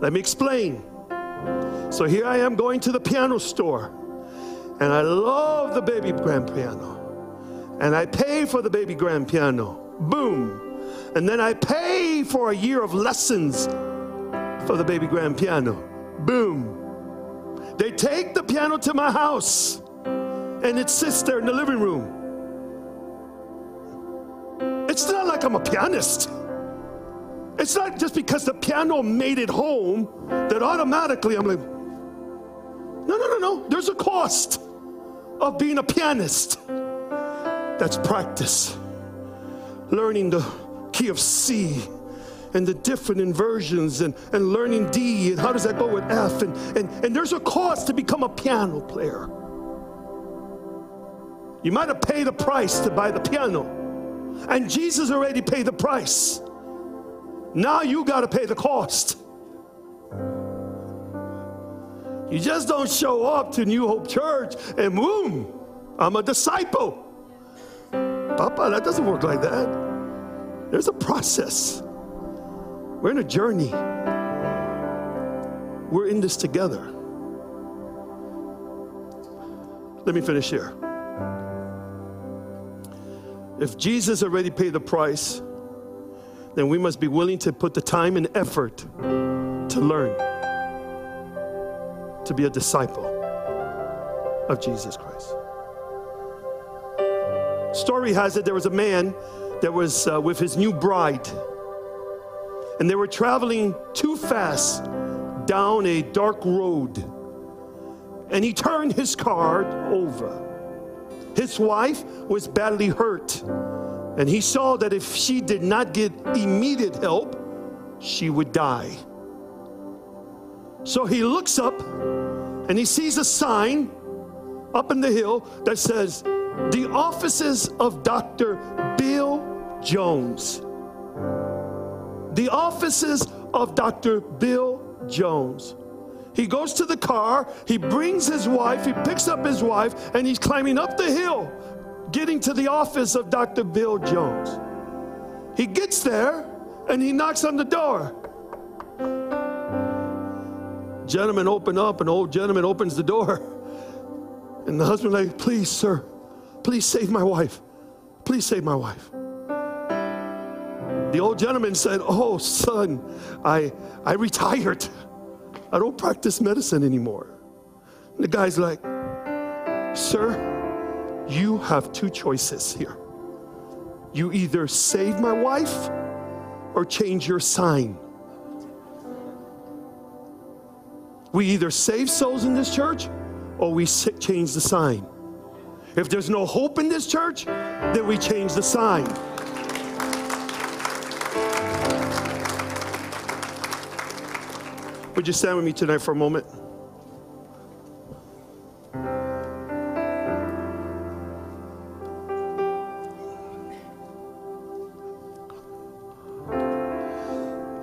Let me explain. So here I am going to the piano store, and I love the baby grand piano, and I pay for the baby grand piano, boom, and then I pay for a year of lessons for the baby grand piano, boom. They take the piano to my house, and it sits there in the living room. It's not like I'm a pianist. It's not just because the piano made it home that automatically I'm like, no, no, no, no. There's a cost of being a pianist. That's practice. Learning the key of C and the different inversions and, and learning D and how does that go with F. And, and, and there's a cost to become a piano player. You might have paid a price to buy the piano. And Jesus already paid the price. Now you got to pay the cost. You just don't show up to New Hope Church and boom, I'm a disciple. Papa, that doesn't work like that. There's a process. We're in a journey. We're in this together. Let me finish here. If Jesus already paid the price, then we must be willing to put the time and effort to learn to be a disciple of Jesus Christ. Story has it there was a man that was uh, with his new bride, and they were traveling too fast down a dark road, and he turned his car over. His wife was badly hurt. And he saw that if she did not get immediate help, she would die. So he looks up and he sees a sign up in the hill that says, the offices of Doctor Bill Jones. The offices of Doctor Bill Jones. He goes to the car, he brings his wife, he picks up his wife, and he's climbing up the hill, getting to the office of Doctor Bill Jones. He gets there, and he knocks on the door. Gentleman open up, an old gentleman opens the door. And the husband like, please, sir, please save my wife. Please save my wife. The old gentleman said, oh, son, I, I retired. I don't practice medicine anymore. And the guy's like, sir, you have two choices here. You either save my wife or change your sign. We either save souls in this church or we change the sign. If there's no hope in this church, then we change the sign. Would you stand with me tonight for a moment?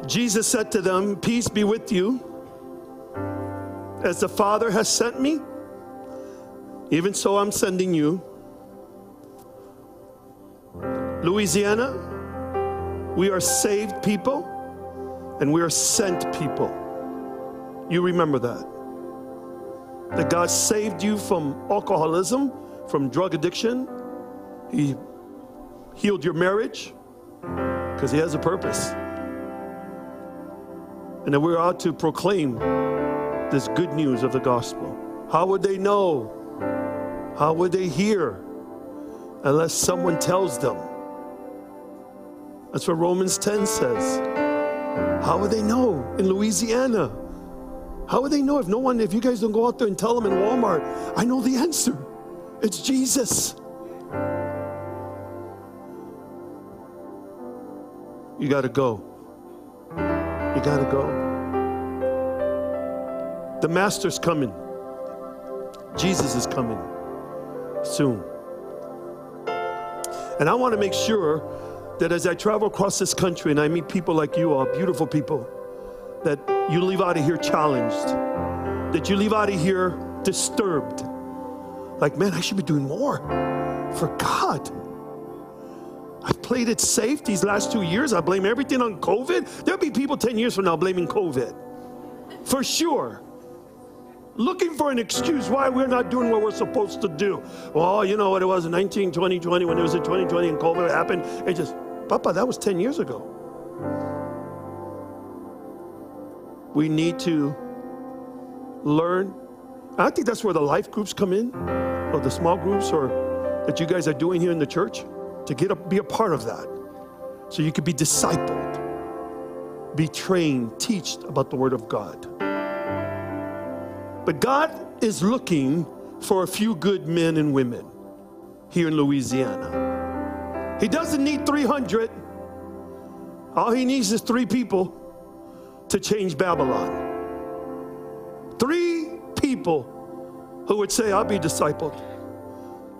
Jesus said to them, peace be with you. As the Father has sent me, even so I'm sending you. Louisiana, we are saved people and we are sent people. You remember that. That God saved you from alcoholism, from drug addiction. He healed your marriage because He has a purpose. And that we're out to proclaim this good news of the gospel. How would they know? How would they hear? Unless someone tells them. That's what Romans ten says. How would they know in Louisiana? How would they know if no one, if you guys don't go out there and tell them in Walmart? I know the answer. It's Jesus. You gotta go. You gotta go. The Master's coming. Jesus is coming soon. And I want to make sure that as I travel across this country and I meet people like you all, beautiful people, that you leave out of here challenged, that you leave out of here disturbed. Like, man, I should be doing more for God. I've played it safe these last two years. I blame everything on COVID. There'll be people ten years from now blaming COVID. For sure. Looking for an excuse why we're not doing what we're supposed to do. Well, you know what it was in nineteen, twenty, twenty, when it was in twenty twenty and COVID happened. It just, Papa, that was ten years ago. We need to learn. I think that's where the life groups come in, or the small groups, or that you guys are doing here in the church, to get up, be a part of that. So you could be discipled, be trained, teached about the Word of God. But God is looking for a few good men and women here in Louisiana. He doesn't need three hundred. All He needs is three people to change Babylon. Three people who would say, I'll be discipled.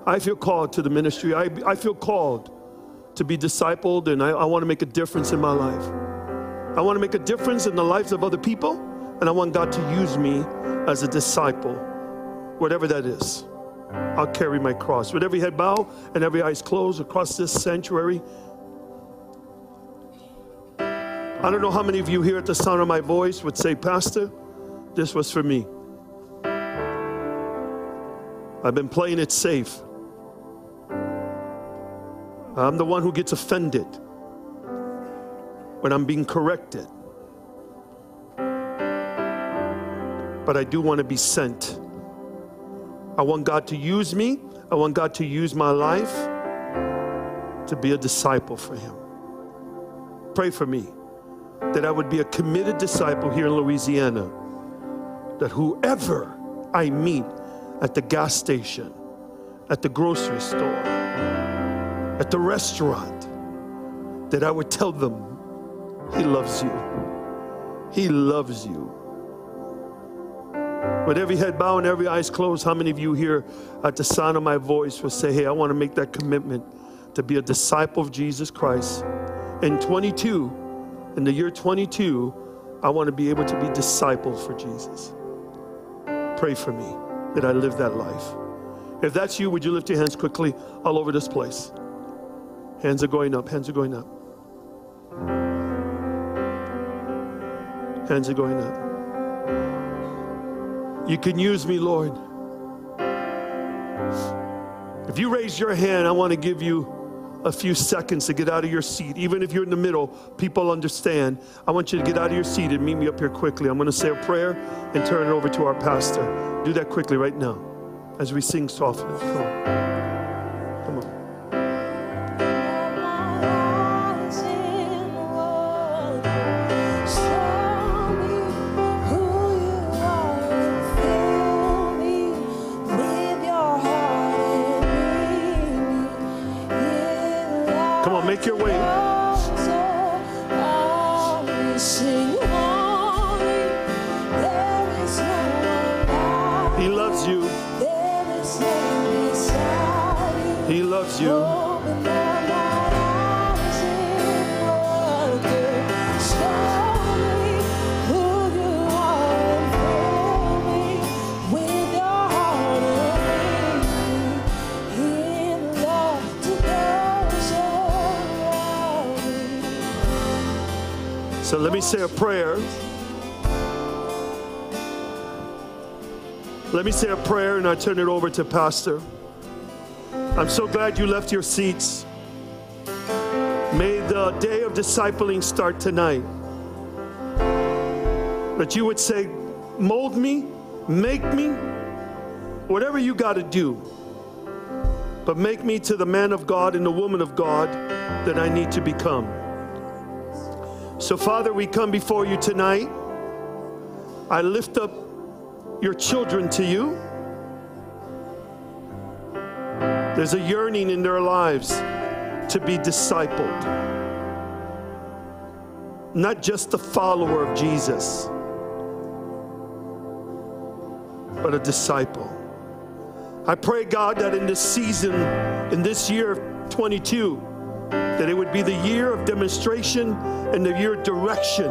I feel called to the ministry. I, I feel called to be discipled, and I, I want to make a difference in my life. I want to make a difference in the lives of other people, and I want God to use me as a disciple, whatever that is. I'll carry my cross. With every head bow and every eyes closed across this sanctuary, I don't know how many of you here at the sound of my voice would say, Pastor, this was for me. I've been playing it safe. I'm the one who gets offended when I'm being corrected. But I do want to be sent. I want God to use me. I want God to use my life to be a disciple for Him. Pray for me that I would be a committed disciple here in Louisiana, that whoever I meet at the gas station, at the grocery store, at the restaurant, that I would tell them, He loves you. He loves you. With every head bowed and every eyes closed, how many of you here at the sound of my voice will say, hey, I want to make that commitment to be a disciple of Jesus Christ. In twenty-two, in the year twenty-two, I want to be able to be disciple for Jesus. Pray for me that I live that life. If that's you, would you lift your hands quickly all over this place? Hands are going up, hands are going up. Hands are going up. You can use me, Lord. If you raise your hand, I want to give you a few seconds to get out of your seat. Even if you're in the middle, people understand. I want you to get out of your seat and meet me up here quickly. I'm going to say a prayer and turn it over to our pastor. Do that quickly right now as we sing softly. Come on. Make your way. He loves you. He loves you. So let me say a prayer. Let me say a prayer and I turn it over to Pastor. I'm so glad you left your seats. May the day of discipling start tonight. That you would say, mold me, make me, whatever you got to do. But make me to the man of God and the woman of God that I need to become. So, Father, we come before you tonight. I lift up your children to you. There's a yearning in their lives to be discipled. Not just a follower of Jesus, but a disciple. I pray, God, that in this season, in this year of twenty-two, that it would be the year of demonstration and the year of direction.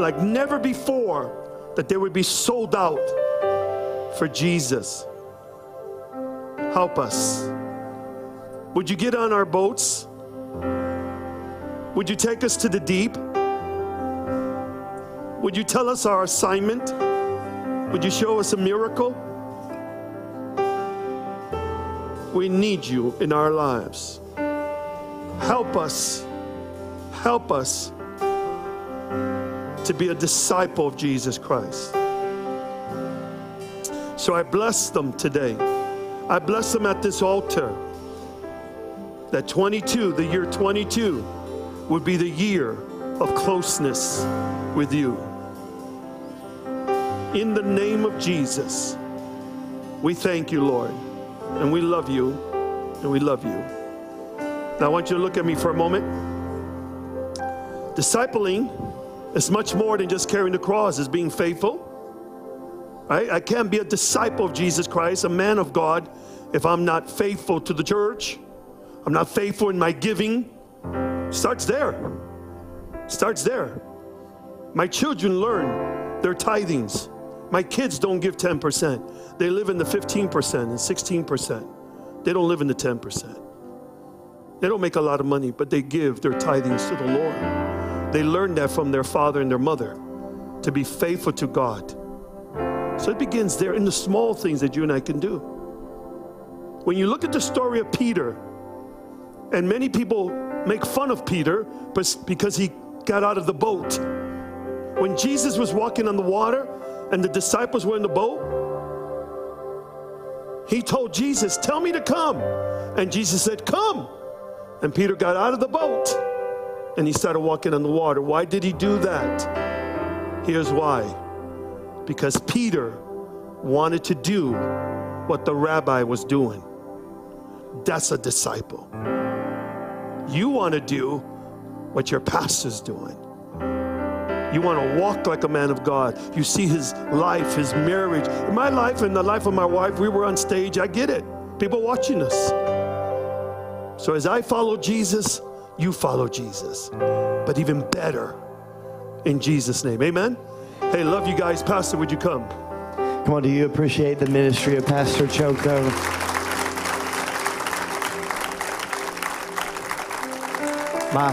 Like never before, that they would be sold out for Jesus. Help us. Would you get on our boats? Would you take us to the deep? Would you tell us our assignment? Would you show us a miracle? We need you in our lives. Help us, help us to be a disciple of Jesus Christ. So I bless them today. I bless them at this altar. That twenty-two, the year twenty-two, would be the year of closeness with you. In the name of Jesus, we thank you, Lord, and we love you, and we love you. Now I want you to look at me for a moment. Discipling is much more than just carrying the cross. It's being faithful. Right? I can't be a disciple of Jesus Christ, a man of God, if I'm not faithful to the church. I'm not faithful in my giving. Starts there. Starts there. My children learn their tithings. My kids don't give ten percent. They live in the fifteen percent and sixteen percent. They don't live in the ten percent. They don't make a lot of money, but they give their tithings to the Lord. They learned that from their father and their mother, to be faithful to God. So it begins there in the small things that you and I can do. When you look at the story of Peter, and many people make fun of Peter because he got out of the boat. When Jesus was walking on the water and the disciples were in the boat, he told Jesus, "Tell me to come." And Jesus said, "Come." And Peter got out of the boat and he started walking on the water. Why did he do that? Here's why. Because Peter wanted to do what the rabbi was doing. That's a disciple. You want to do what your pastor's doing. You want to walk like a man of God. You see his life, his marriage. In my life and the life of my wife, we were on stage. I get it. People watching us. So as I follow Jesus, you follow Jesus. But even better, in Jesus' name. Amen? Hey, love you guys. Pastor, would you come? Come on, do you appreciate the ministry of Pastor Choco? My,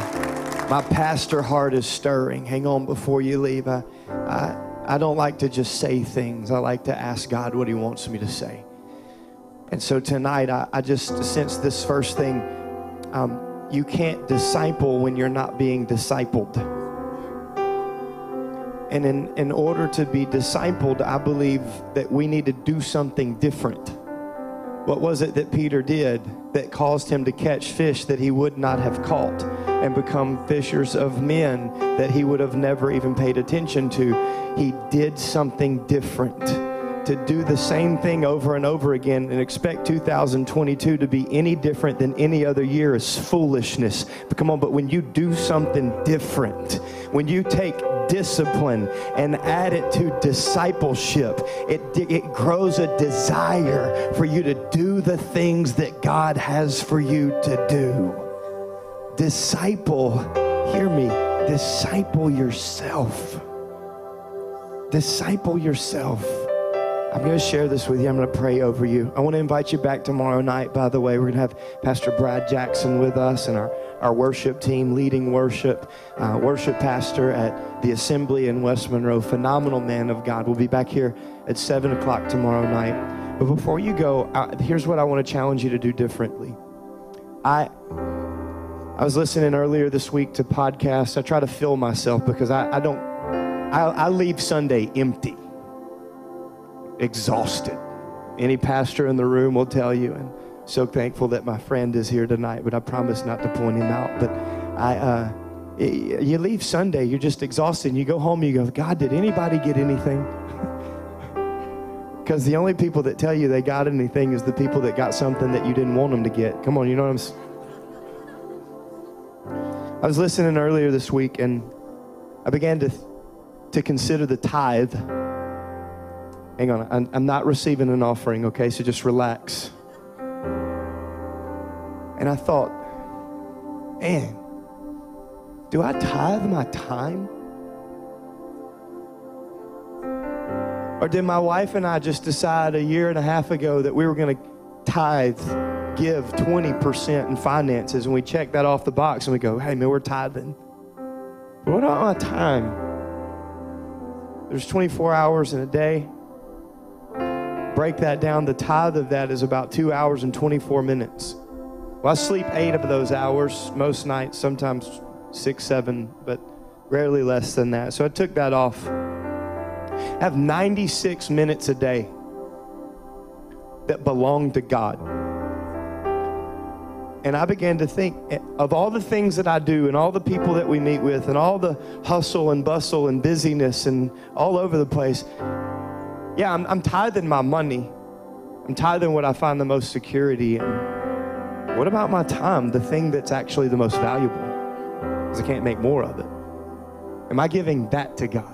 my pastor heart is stirring. Hang on before you leave. I, I, I don't like to just say things. I like to ask God what he wants me to say. And so tonight, I, I just sense this first thing. Um, you can't disciple when you're not being discipled. And in, in order to be discipled, I believe that we need to do something different. What was it that Peter did that caused him to catch fish that he would not have caught and become fishers of men that he would have never even paid attention to? He did something different. To do the same thing over and over again and expect two thousand twenty-two to be any different than any other year is foolishness. But come on, but when you do something different, when you take discipline and add it to discipleship, it, it grows a desire for you to do the things that God has for you to do. Disciple, hear me, disciple yourself. Disciple yourself. I'm going to share this with you. I'm going to pray over you. I want to invite you back tomorrow night, by the way. We're going to have Pastor Brad Jackson with us and our, our worship team leading worship, uh, worship pastor at the Assembly in West Monroe, phenomenal man of God. We'll be back here at seven o'clock tomorrow night. But before you go, I, here's what I want to challenge you to do differently. I, I was listening earlier this week to podcasts. I try to fill myself because I, I don't, I, I leave Sunday empty. Exhausted. Any pastor in the room will tell you, and so thankful that my friend is here tonight, but I promise not to point him out. But I, uh, you leave Sunday, you're just exhausted, and you go home, you go, God, did anybody get anything? Because the only people that tell you they got anything is the people that got something that you didn't want them to get. Come on, you know what I'm saying? I was listening earlier this week, and I began to, to consider the tithe. Hang on, I'm, I'm not receiving an offering, okay? So just relax. And I thought, man, do I tithe my time? Or did my wife and I just decide a year and a half ago that we were going to tithe, give twenty percent in finances, and we check that off the box, and we go, hey, man, we're tithing. But what about my time? There's twenty-four hours in a day. Break that down, the tithe of that is about two hours and twenty-four minutes. Well, I sleep eight of those hours most nights, sometimes six, seven, but rarely less than that. So I took that off. I have ninety-six minutes a day that belong to God. And I began to think of all the things that I do and all the people that we meet with and all the hustle and bustle and busyness and all over the place. Yeah, I'm, I'm tithing my money. I'm tithing what I find the most security in. What about my time, the thing that's actually the most valuable? Because I can't make more of it. Am I giving that to God?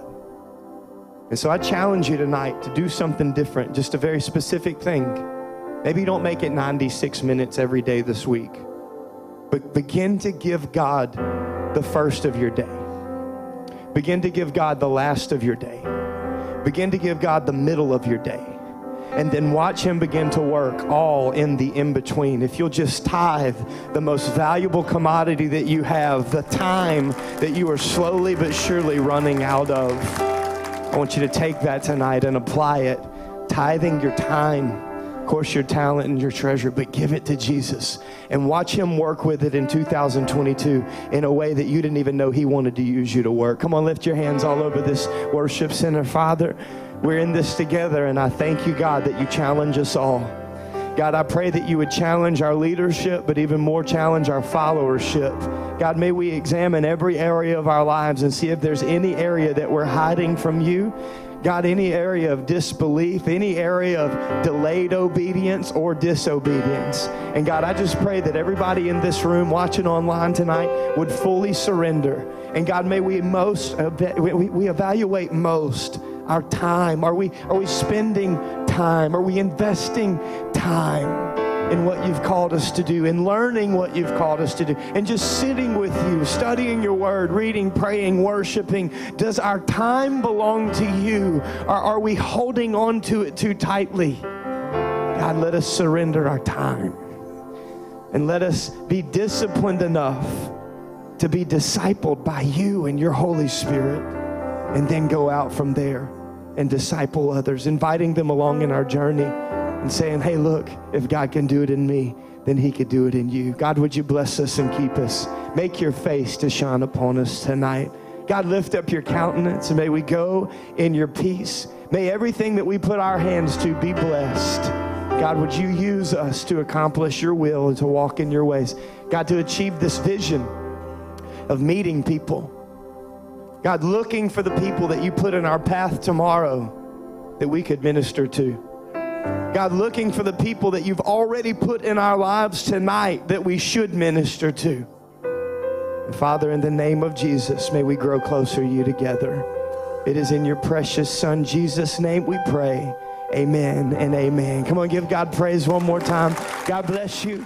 And so I challenge you tonight to do something different, just a very specific thing. Maybe you don't make it ninety-six minutes every day this week, but begin to give God the first of your day. Begin to give God the last of your day. Begin to give God the middle of your day, and then watch him begin to work all in the in-between. If you'll just tithe the most valuable commodity that you have, the time that you are slowly but surely running out of. I want you to take that tonight and apply it. Tithing your time, of course your talent and your treasure, but give it to Jesus and watch him work with it in two thousand twenty-two in a way that you didn't even know he wanted to use you to work. Come on, lift your hands all over this worship center. Father, we're in this together, and I thank you, God, that you challenge us all. God, I pray that you would challenge our leadership, but even more challenge our followership. God, may we examine every area of our lives and see if there's any area that we're hiding from you. God, any area of disbelief, any area of delayed obedience or disobedience. And God, I just pray that everybody in this room watching online tonight would fully surrender. And God, may we most, we, we evaluate most our time. Are we, are we spending time? Are we investing time in what you've called us to do, in learning what you've called us to do, and just sitting with you, studying your word, reading, praying, worshiping? Does our time belong to you, or are we holding on to it too tightly? God, let us surrender our time, and let us be disciplined enough to be discipled by you and your Holy Spirit, and then go out from there and disciple others, inviting them along in our journey, and saying, hey, look, if God can do it in me, then he could do it in you. God, would you bless us and keep us? Make your face to shine upon us tonight. God, lift up your countenance, and may we go in your peace. May everything that we put our hands to be blessed. God, would you use us to accomplish your will and to walk in your ways? God, to achieve this vision of meeting people. God, looking for the people that you put in our path tomorrow that we could minister to. God, looking for the people that you've already put in our lives tonight that we should minister to. And Father, in the name of Jesus, may we grow closer to you together. It is in your precious Son, Jesus' name, we pray. Amen and amen. Come on, give God praise one more time. God bless you.